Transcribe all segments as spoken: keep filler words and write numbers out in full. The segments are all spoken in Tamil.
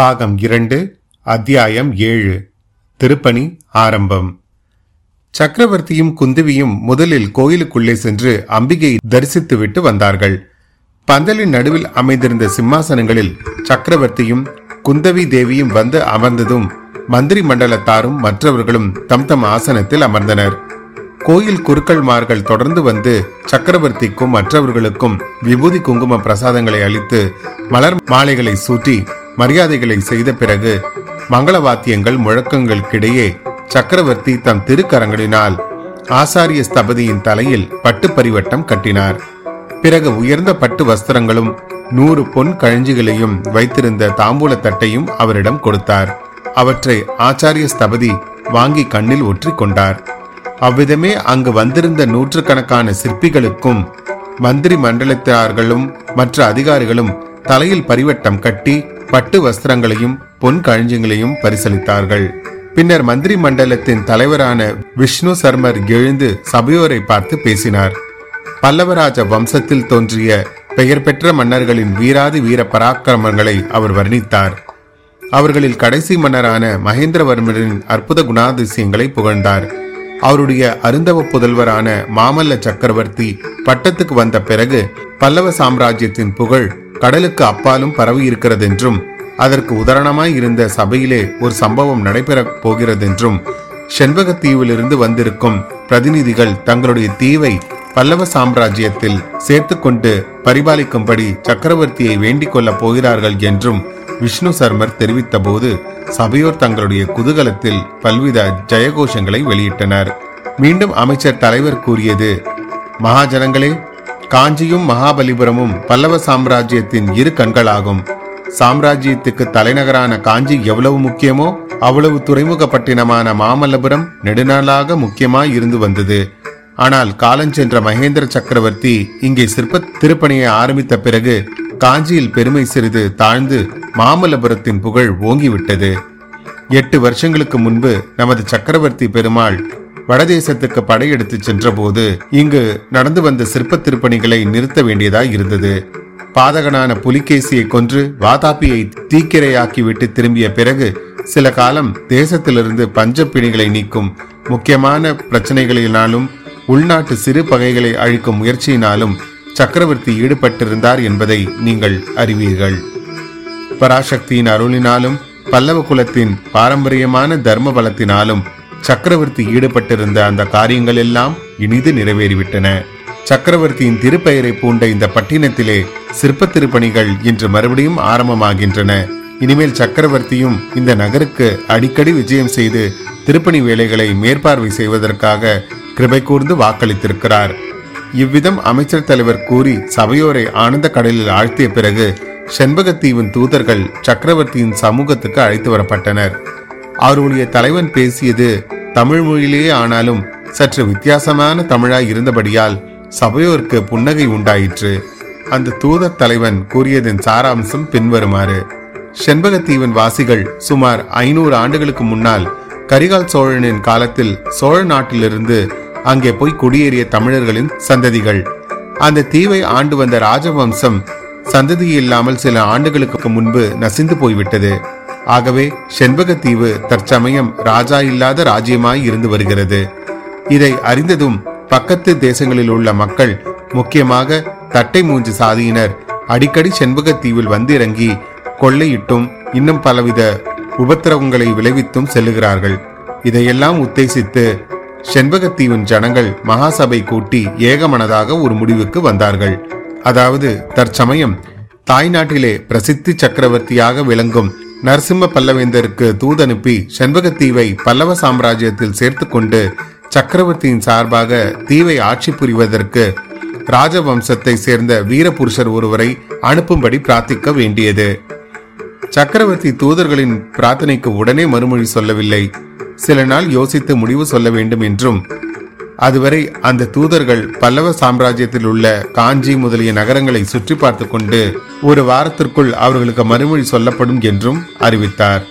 பாகம் இரண்டு, அத்தியாயம் ஏழு. திருப்பணி ஆரம்பம். சக்கரவர்த்தியும் குந்தவியும் முதலில் கோயிலுக்குள்ளே சென்று அம்பிகையை தரிசித்துவிட்டு வந்தார்கள். பந்தலின் நடுவில் அமைந்திருந்த சிம்மாசனங்களில் சக்கரவர்த்தியும் குந்தவி தேவியும் வந்து அமர்ந்ததும் மந்திரி மண்டலத்தாரும் மற்றவர்களும் தம் தம் ஆசனத்தில் அமர்ந்தனர். கோயில் குருக்கள்மார்கள் தொடர்ந்து வந்து சக்கரவர்த்திக்கும் மற்றவர்களுக்கும் விபூதி குங்கும பிரசாதங்களை அளித்து மலர் மாலைகளை சூட்டி மரியாதைகளை செய்த பிறகு மங்கள வாத்தியங்கள் முழக்கங்களுக்கிடையே சக்கரவர்த்தி தம் திருக்கரங்களினால் ஆசாரிய ஸ்தபதியின் தலையில் பட்டு பரிவட்டம் கட்டினார். பிறகு உயர்ந்த பட்டு வஸ்திரங்களும் நூறு பொன் கழஞ்சிகளையும் வைத்திருந்த தாம்பூல தட்டையும் அவரிடம் கொடுத்தார். அவற்றை ஆச்சாரிய ஸ்தபதி வாங்கி கண்ணில் ஒற்றி கொண்டார். அவ்விதமே அங்கு வந்திருந்த நூற்று கணக்கான சிற்பிகளுக்கும் மந்திரி மண்டலத்தார்களும் மற்ற அதிகாரிகளும் தலையில் பரிவட்டம் கட்டி பட்டு வஸ்திரங்களையும் பொன் கழஞ்சங்களையும் பரிசளித்தார்கள். பின்னர் மந்திரி மண்டலத்தின் தலைவரான விஷ்ணு சர்மர் எழுந்து சபையோரை பார்த்து பேசினார். பல்லவராஜ வம்சத்தில் தோன்றிய பெயர் பெற்ற மன்னர்களின் வீராதி வீர பராக்கிரமங்களை அவர் வர்ணித்தார். அவர்களில் கடைசி மன்னரான மகேந்திரவர்மரின் அற்புத குணாதிசயங்களை புகழ்ந்தார். அவருடைய அருந்தவ புதல்வரான மாமல்ல சக்கரவர்த்தி பட்டத்துக்கு வந்த பிறகு பல்லவ சாம்ராஜ்யத்தின் புகழ் கடலுக்கு அப்பாலும் பரவி இருக்கிறது என்றும் அதற்கு உதாரணமாய் இருந்த சபையிலே ஒரு சம்பவம் நடைபெறப் போகிறதென்றும் செண்பகத்தீவிலிருந்து வந்திருக்கும் பிரதிநிதிகள் தங்களுடைய தீவை பல்லவ சாம்ராஜ்யத்தில் சேர்த்து கொண்டு பரிபாலிக்கும்படி சக்கரவர்த்தியை வேண்டிக் கொள்ளப் போகிறார்கள் என்றும் விஷ்ணு சர்மர் தெரிவித்த போது சபையோர் தங்களுடைய குதூகலத்தில் பல்வித ஜெயகோஷங்களை வெளியிட்டனர். மீண்டும் அமைச்சர் தலைவர் கூறியது: மகாஜனங்களே, காஞ்சியும் மகாபலிபுரமும் பல்லவ சாம்ராஜ்யத்தின் இரு கண்களாகும். சாம்ராஜ்யத்துக்கு தலைநகரான காஞ்சி எவ்வளவு முக்கியமோ அவ்வளவு துறைமுக பட்டினமான மாமல்லபுரம் நெடுநாளாக முக்கியமாய் இருந்து வந்தது. ஆனால் காலஞ்சென்ற மகேந்திர சக்கரவர்த்தி இங்கே சிற்ப திருப்பணியை ஆரம்பித்த பிறகு காஞ்சியில் பெருமை சிறிது தாழ்ந்து மாமல்லபுரத்தின் புகழ் ஓங்கிவிட்டது. எட்டு வருஷங்களுக்கு முன்பு நமது சக்கரவர்த்தி பெருமாள் வடதேசத்துக்கு படையெடுத்து சென்ற போது இங்கு நடந்து வந்த சிற்ப திருப்பணிகளை நிறுத்த வேண்டியதாய் இருந்தது. பாதகனான புலிகேசியை கொன்று வாதாபியை தீக்கிரையாக்கி விட்டு திரும்பிய பிறகு சில காலம் தேசத்திலிருந்து பஞ்ச பிணிகளை நீக்கும் முக்கியமான பிரச்சனைகளினாலும் உள்நாட்டு சிறு பகைகளை அழிக்கும் முயற்சியினாலும் சக்கரவர்த்தி ஈடுபட்டிருந்தார் என்பதை நீங்கள் அறிவீர்கள். பராசக்தியின் அருளினாலும் பல்லவ குலத்தின் பாரம்பரியமான தர்ம பலத்தினாலும் சக்கரவர்த்தி ஈடுபட்டிருந்த அந்த காரியங்கள் எல்லாம் இனிது நிறைவேறிவிட்டன. சக்கரவர்த்தியின் திருப்பெயரை பூண்ட இந்த பட்டினத்திலே சிற்ப திருப்பணிகள் இன்று மறுபடியும் ஆரம்பமாகின்றன. இனிமேல் சக்கரவர்த்தியும் இந்த நகருக்கு அடிக்கடி விஜயம் செய்து திருப்பணி வேலைகளை மேற்பார்வை செய்வதற்காக கிருபை கூர்ந்து வாக்களித்திருக்கிறார். இவ்விதம் அமைச்சர் தலைவர் கூறி சபையோரை ஆனந்த கடலில் ஆழ்த்திய பிறகு செண்பகத்தீவின் தூதர்கள் சக்கரவர்த்தியின் சமூகத்துக்கு அழைத்து வரப்பட்டனர். அவருடைய தலைவன் பேசியது தமிழ் மொழியிலேயே ஆனாலும் சற்று வித்தியாசமான தமிழாய் இருந்தபடியால் சபையோருக்கு புன்னகை உண்டாயிற்று. அந்த தூதர் தலைவன் கூறியதின் சாராம்சம் பின்வருமாறு: செண்பகத்தீவின் வாசிகள் சுமார் ஐநூறு ஆண்டுகளுக்கு முன்னால் கரிகால் சோழனின் காலத்தில் சோழ நாட்டிலிருந்து அங்கே போய் குடியேறிய தமிழர்களின் சந்ததிகள். அந்த தீவை ஆண்டு வந்த ராஜவம்சம் சந்ததி இல்லாமல் சில ஆண்டுகளுக்கு முன்பு நசிந்து போய்விட்டது. ஆகவே செண்பகத்தீவு தற்சமயம் ராஜா இல்லாத ராஜ்யமாய் இருந்து வருகிறது. இதை அறிந்ததும் பக்கத்து தேசங்களில் உள்ள மக்கள், முக்கியமாக தட்டை மூஞ்சி சாதியினர், அடிக்கடி செண்பகத்தீவில் வந்திறங்கி கொள்ளையிட்டும் இன்னும் பலவித உபத்திரவங்களை விளைவித்தும் செல்லுகிறார்கள். இதையெல்லாம் உத்தேசித்து செண்பகத்தீவின் ஜனங்கள் மகாசபை கூட்டி ஏகமனதாக ஒரு முடிவுக்கு வந்தார்கள். அதாவது, தற்சமயம் தாய்நாட்டிலே பிரசித்தி சக்கரவர்த்தியாக விளங்கும் நரசிம்ம பல்லவேந்தருக்கு தூதனுப்பி செண்பகத்தீவை பல்லவ சாம்ராஜ்யத்தில் சேர்த்து கொண்டு சக்கரவர்த்தியின் சார்பாக தீவை ஆட்சி புரிவதற்கு ராஜவம்சத்தை சேர்ந்த வீரபுருஷர் ஒருவரை அனுப்பும்படி பிரார்த்திக்க வேண்டியது. சக்கரவர்த்தி தூதர்களின் பிரார்த்தனைக்கு உடனே மறுமொழி சொல்லவில்லை. சில நாள் யோசித்து முடிவு சொல்ல வேண்டும் என்றும் அதுவரை அந்த தூதர்கள் பல்லவ சாம்ராஜ்யத்தில் உள்ள காஞ்சி முதலிய நகரங்களை சுற்றி பார்த்து கொண்டு ஒரு வாரத்திற்குள் அவர்களுக்கு மறுமொழி சொல்லப்படும் என்றும் அறிவித்தார்.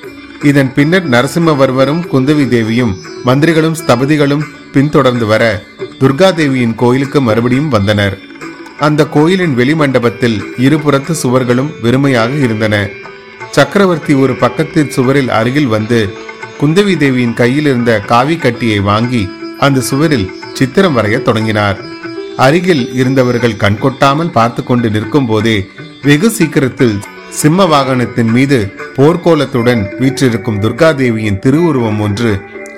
இதன் பின்னர் நரசிம்மவர்மரும் குந்தவி தேவியும் மந்திரிகளும் ஸ்தபதிகளும் பின்தொடர்ந்து வர துர்காதேவியின் கோயிலுக்கு மறுபடியும் வந்தனர். அந்த கோயிலின் வெளிமண்டபத்தில் இருபுறத்து சுவர்களும் வெறுமையாக இருந்தன. சக்கரவர்த்தி ஒரு பக்கத்தின் சுவரில் அருகில் வந்து குந்தவி தேவியின் கையில் இருந்த காவி கட்டியை வாங்கி அந்த சுவரில் சித்திரம் வரைய தொடங்கினார். அருகில் இருந்தவர்கள் கண்கொட்டாமல் பார்த்து கொண்டு நிற்கும் போதே வெகு சீக்கிரத்தில் சிம்ம வாகனத்தின் மீது போர்க்கோலத்துடன் வீற்றிருக்கும் துர்காதேவியின் திருவுருவம் ஒன்று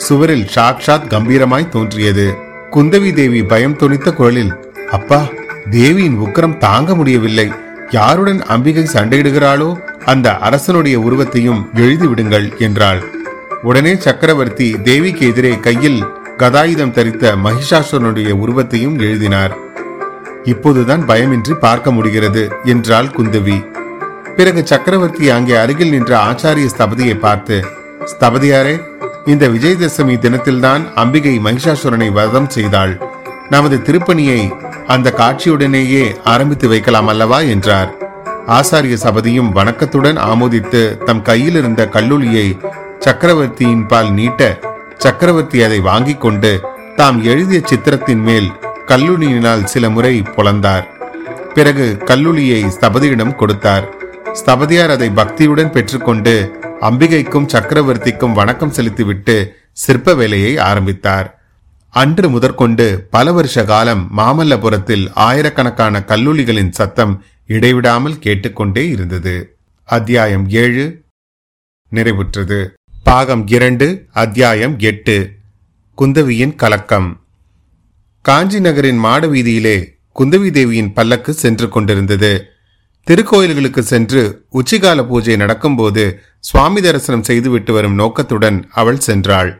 சுவரில் சாக்ஷாத் கம்பீரமாய் தோன்றியது. குந்தவி தேவி பயம் துணித்த குரலில், அப்பா, தேவியின் உக்கிரம் தாங்க முடியவில்லை. யாருடன் அம்பிகை சண்டையிடுகிறாளோ அந்த அரசனுடைய உருவத்தையும் எழுதி விடுங்கள் என்றாள். உடனே சக்கரவர்த்தி தேவிக்கு எதிரே கையில் கதாயுதம் தரித்த மகிஷாசுரனுடைய உருவத்தையும் எழுதினார். இப்போதுதான் பயமின்றி பார்க்க முடிகிறது என்றாள் குந்தவி. பிறகு சக்கரவர்த்தி அங்கே அருகில் நின்ற ஆச்சாரிய ஸ்தபதியை பார்த்து, ஸ்தபதியாரே, இந்த விஜயதசமி தினத்தில்தான் அம்பிகை மகிஷாசுரனை வதம் செய்தாள். நமது திருப்பணியை அந்த காட்சியுடனேயே ஆரம்பித்து வைக்கலாம் அல்லவா என்றார். ஆச்சாரிய சபதியும் வணக்கத்துடன் ஆமோதித்து தம் கையில் இருந்த கல்லுளியை சக்கரவர்த்தியின் பால் நீட்ட, சக்கரவர்த்தி அதை வாங்கி கொண்டு தாம் எழுதிய சித்திரத்தின் மேல் கல்லுளியினால் சில முறை புலந்தார். பிறகு கல்லுளியை ஸ்தபதியிடம் கொடுத்தார். ஸ்தபதியார் அதை பக்தியுடன் பெற்றுக்கொண்டு அம்பிகைக்கும் சக்கரவர்த்திக்கும் வணக்கம் செலுத்திவிட்டு சிற்ப வேலையை ஆரம்பித்தார். அன்று முதற்கொண்டு பல வருஷ காலம் மாமல்லபுரத்தில் ஆயிரக்கணக்கான கல்லுளிகளின் சத்தம் இடைவிடாமல் கேட்டுக்கொண்டே இருந்தது. அத்தியாயம் ஏழு நிறைவுற்றது. பாகம் இரண்டு, அத்தியாயம் எட்டு, குந்தவியின் கலக்கம். காஞ்சி நகரின் மாட வீதியிலே குந்தவி தேவியின் பல்லக்கு சென்று கொண்டிருந்தது. திருக்கோயில்களுக்கு சென்று உச்சிகால பூஜை நடக்கும்போது சுவாமி தரிசனம் செய்துவிட்டு வரும் நோக்கத்துடன் அவள் சென்றாள்.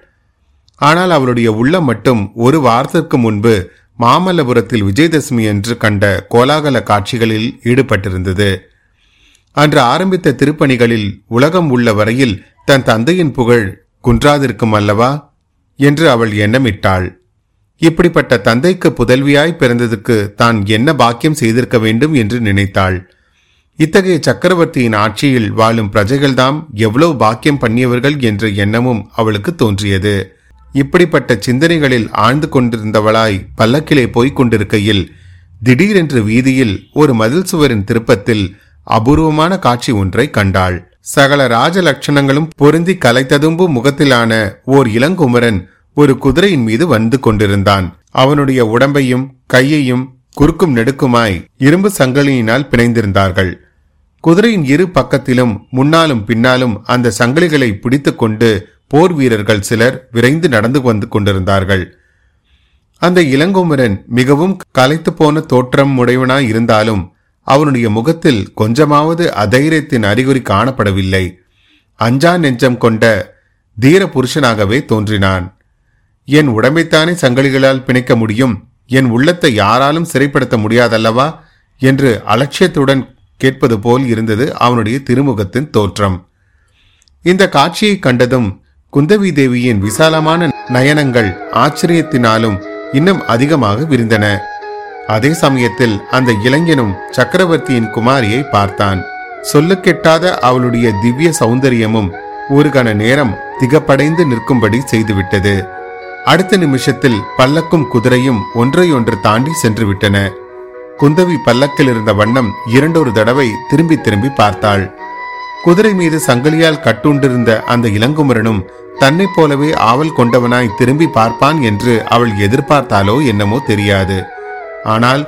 ஆனால் அவளுடைய உள்ளம் மட்டும் ஒரு வாரத்திற்கு முன்பு மாமல்லபுரத்தில் விஜயதசமி என்று கண்ட கோலாகல காட்சிகளில் ஈடுபட்டிருந்தது. அன்று ஆரம்பித்த திருப்பணிகளில் உலகம் உள்ள வரையில் தன் தந்தையின் புகழ் குன்றாதிருக்கும் அல்லவா என்று அவள் எண்ணமிட்டாள். இப்படிப்பட்ட தந்தைக்கு புதல்வியாய் பிறந்ததுக்கு தான் என்ன பாக்கியம் செய்திருக்க வேண்டும் என்று நினைத்தாள். இத்தகைய சக்கரவர்த்தியின் ஆட்சியில் வாழும் பிரஜைகள்தாம் எவ்வளவு பாக்கியம் பண்ணியவர்கள் என்ற எண்ணமும் அவளுக்கு தோன்றியது. இப்படிப்பட்ட சிந்தனைகளில் ஆழ்ந்து கொண்டிருந்தவளாய் பல்லக்கிலே போய்க் கொண்டிருக்கையில் திடீரென்று வீதியில் ஒரு மதில் சுவரின் திருப்பத்தில் அபூர்வமான காட்சி ஒன்றை கண்டாள். சகல ராஜ லட்சணங்களும் பொருந்தி கலைத்ததும்பு முகத்திலான ஓர் இளங்குமரன் ஒரு குதிரையின் மீது வந்து கொண்டிருந்தான். அவனுடைய உடம்பையும் கையையும் குறுக்கும் நெடுக்குமாய் இரும்பு சங்கிலியினால் பிணைந்திருந்தார்கள். குதிரையின் இரு பக்கத்திலும் முன்னாலும் பின்னாலும் அந்த சங்கிலிகளை பிடித்து கொண்டு போர் வீரர்கள் சிலர் விரைந்து நடந்து வந்து கொண்டிருந்தார்கள். அந்த இளங்குமரன் மிகவும் களைத்து போன தோற்றம் உடையவனாய் இருந்தாலும் அவனுடைய முகத்தில் கொஞ்சமாவது அதைரியத்தின் அறிகுறி காணப்படவில்லை. அஞ்சா நெஞ்சம் கொண்ட தீர புருஷனாகவே தோன்றினான். என் உடம்பைத்தானே சங்கிலிகளால் பிணைக்க முடியும், என் உள்ளத்தை யாராலும் சிறைப்படுத்த முடியாதல்லவா என்று அலட்சியத்துடன் கேட்பது போல் இருந்தது அவனுடைய திருமுகத்தின் தோற்றம். இந்த காட்சியை கண்டதும் குந்தவி தேவியின் விசாலமான நயனங்கள் ஆச்சரியத்தினாலும் இன்னும் அதிகமாக விரிந்தன. அதே சமயத்தில் அந்த இளைஞனும் சக்கரவர்த்தியின் குமாரியை பார்த்தான். சொல்ல கெட்டாத அவளுடைய திவ்ய சௌந்தரியமும் ஒரு கண நேரம் திகப்படைந்து நிற்கும்படி செய்துவிட்டது. அடுத்த நிமிஷத்தில் பல்லக்கும் குதிரையும் ஒன்றையொன்று தாண்டி சென்று விட்டன. குந்தவி பல்லக்கில் இருந்த வண்ணம் இரண்டொரு தடவை திரும்பி திரும்பி பார்த்தாள். குதிரை மீது சங்கிலியால் கட்டுண்டிருந்த அந்த இளங்குமரனும் தன்னை போலவே ஆவல் கொண்டவனாய் திரும்பி பார்ப்பான் என்று அவள் எதிர்பார்த்தாலோ என்னமோ தெரியாது. ஆனால்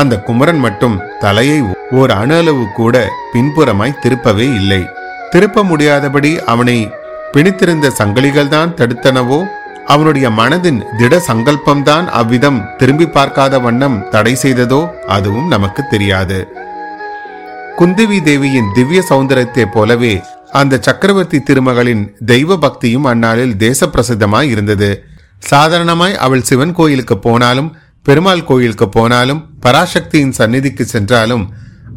அந்த குமரன் மட்டும் தலையை ஓர் அணு அளவு கூட பின்புறமாய் திருப்பவே இல்லை. திருப்ப முடியாதபடி அவனை பிணித்திருந்த சங்கிலிகள்தான் தடுத்தனவோ, அவனுடைய மனதின் திட சங்கல்பம்தான் அவ்விதம் திரும்பி பார்க்காத வண்ணம் தடை செய்ததோ அதுவும் நமக்கு தெரியாது. குந்தவி தேவியின் திவ்ய சௌந்தரத்தை போலவே அந்த சக்கரவர்த்தி திருமகளின் தெய்வ பக்தியும் அந்நாளில் தேச பிரசித்தமாய் இருந்தது. சாதாரணமாய் அவள் சிவன் கோயிலுக்கு போனாலும் பெருமாள் கோயிலுக்கு போனாலும் பராசக்தியின் சந்நிதிக்கு சென்றாலும்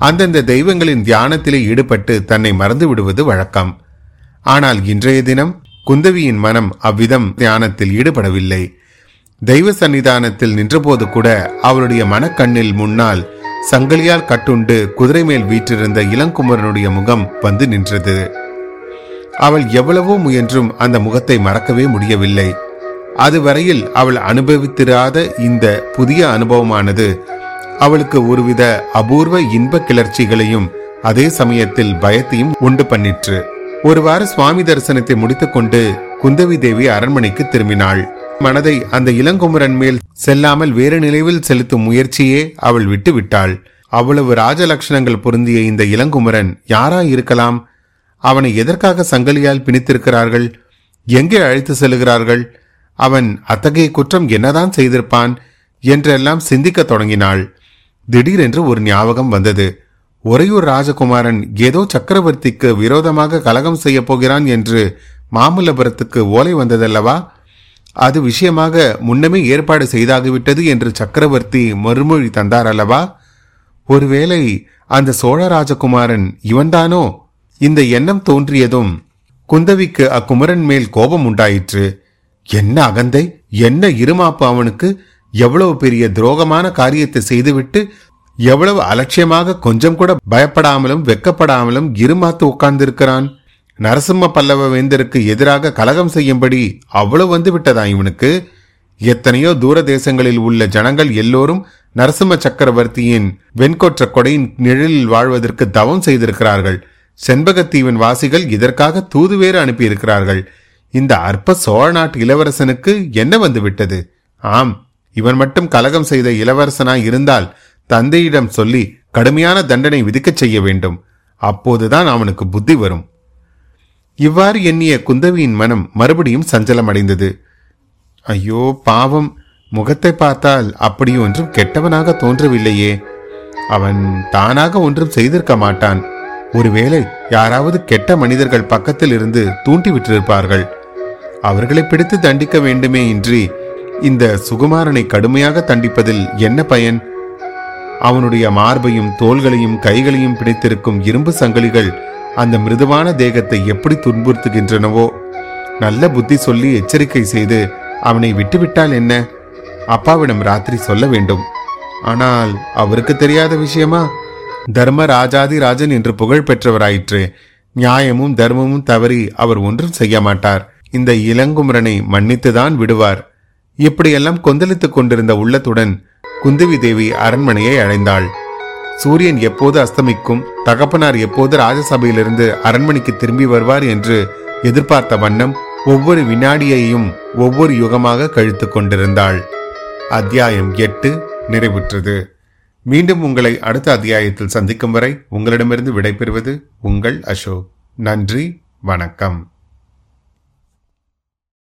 அந்தந்த தெய்வங்களின் தியானத்திலே ஈடுபட்டு தன்னை மறந்து விடுவது வழக்கம். ஆனால் இன்றைய தினம் குந்தவியின் மனம் அவ்விதம் தியானத்தில் ஈடுபடவில்லை. தெய்வ சன்னிதானத்தில் நின்றபோது கூட அவளுடைய மனக்கண்ணில் முன்னால் சங்கிலியால் கட்டுண்டு குதிரை மேல் வீற்றிருந்த இளங்குமரனுடைய முகம் வந்து நின்றது. அவள் எவ்வளவோ முயன்றும் அந்த முகத்தை மறக்கவே முடியவில்லை. அதுவரையில் அவள் அனுபவித்திராத இந்த புதிய அனுபவமானது அவளுக்கு ஒருவித அபூர்வ இன்ப கிளர்ச்சிகளையும் அதே சமயத்தில் பயத்தையும் உண்டு பண்ணிற்று. ஒருவாறு சுவாமி தரிசனத்தை முடித்துக் கொண்டு குந்தவி தேவி அரண்மனைக்கு திரும்பினாள். மனதை அந்த இளங்குமரன் மேல் செல்லாமல் வேறு நிலையில் செலுத்தும் முயற்சியே அவள் விட்டு விட்டாள். அவ்வளவு ராஜலட்சணங்கள் பொருந்திய இந்த இளங்குமரன் யாராயிருக்கலாம்? அவனை எதற்காக சங்கலியால் பிணித்திருக்கிறார்கள்? எங்கே அழைத்து செல்கிறார்கள்? அவன் அத்தகைய குற்றம் என்னதான் செய்திருப்பான் என்றெல்லாம் சிந்திக்க தொடங்கினாள். திடீரென்று ஒரு ஞாபகம் வந்தது. ஒரையூர் ராஜகுமாரன் ஏதோ சக்கரவர்த்திக்கு விரோதமாக கலகம் செய்ய போகிறான் என்று மாமல்லபுரத்துக்கு ஓலை வந்ததல்லவா? அது விஷயமாக முன்னமே ஏற்பாடு செய்தாகிவிட்டது என்று சக்கரவர்த்தி மறுமொழி தந்தார் அல்லவா? ஒருவேளை அந்த சோழ ராஜகுமாரன் இவன்தானோ? இந்த எண்ணம் தோன்றியதும் குந்தவிக்கு அக்குமரன் மேல் கோபம் உண்டாயிற்று. என்ன அகந்தை, என்ன இருமாப்பு! அவனுக்கு எவ்வளவு பெரிய துரோகமான காரியத்தை செய்துவிட்டு எவ்வளவு அலட்சியமாக கொஞ்சம் கூட பயப்படாமலும் வெக்கப்படாமலும் இருமாத்து உட்கார்ந்திருக்கிறான். நரசிம்ம பல்லவ வேந்தருக்கு எதிராக கலகம் செய்யும்படி அவ்வளவு வந்து விட்டதா இவனுக்கு? எத்தனையோ தூர தேசங்களில் உள்ள ஜனங்கள் எல்லோரும் நரசிம்ம சக்கரவர்த்தியின் வெண்கொற்ற கொடையின் நிழலில் வாழ்வதற்கு தவம் செய்திருக்கிறார்கள். செண்பகத்தீவின் வாசிகள் இதற்காக தூதுவேறு அனுப்பியிருக்கிறார்கள். இந்த அற்ப சோழ நாட்டு இளவரசனுக்கு என்ன வந்துவிட்டது? ஆம், இவன் மட்டும் கலகம் செய்த இளவரசனாய் இருந்தால் தந்தையிடம் சொல்லி கடுமையான தண்டனை விதிக்கச் செய்ய வேண்டும். அப்போதுதான் அவனுக்கு புத்தி வரும். இவ்வாறு எண்ணிய குந்தவியின் மனம் மறுபடியும் சஞ்சலமடைந்தது. ஐயோ பாவம், முகத்தை பார்த்தால் அப்படி ஒன்றும் கெட்டவனாக தோன்றவில்லையே. அவன் தானாக ஒன்றும் செய்திருக்க மாட்டான். ஒருவேளை யாராவது கெட்ட மனிதர்கள் பக்கத்தில் இருந்து தூண்டி விட்டிருப்பார்கள். அவர்களை பிடித்து தண்டிக்க வேண்டுமே இன்றி இந்த சுகுமாரனை கடுமையாக தண்டிப்பதில் என்ன பயன்? அவனுடைய மார்பையும் தோள்களையும் கைகளையும் பிடித்திருக்கும் இரும்பு சங்கிலிகள் அந்த மிருதுவான தேகத்தை எப்படி துன்புறுத்துகின்றனவோ. நல்ல புத்தி சொல்லி எச்சரிக்கை செய்து அவனை விட்டுவிட்டால் என்ன? அப்பாவிடம் ராத்திரி சொல்ல வேண்டும். ஆனால் அவருக்கு தெரியாத விஷயமா? தர்ம ராஜாதி ராஜன் என்று புகழ் பெற்றவராயிற்று. நியாயமும் தர்மமும் தவறி அவர் ஒன்றும் செய்ய மாட்டார். இந்த இளங்குமரனை மன்னித்துதான் விடுவார். இப்படியெல்லாம் கொந்தளித்துக் கொண்டிருந்த உள்ளத்துடன் குந்தவி தேவி அரண்மனையை அடைந்தாள். சூரியன் எப்போது அஸ்தமிக்கும், தகப்பனார் எப்போது ராஜசபையிலிருந்து அரண்மனைக்கு திரும்பி வருவார் என்று எதிர்பார்த்த வண்ணம் ஒவ்வொரு வினாடியையும் ஒவ்வொரு யுகமாக கழித்து கொண்டிருந்தாள். அத்தியாயம் எட்டு நிறைவுற்றது. மீண்டும் உங்களை அடுத்த அத்தியாயத்தில் சந்திக்கும் வரை உங்களிடமிருந்து விடைபெறுவது உங்கள் அசோக். நன்றி, வணக்கம்.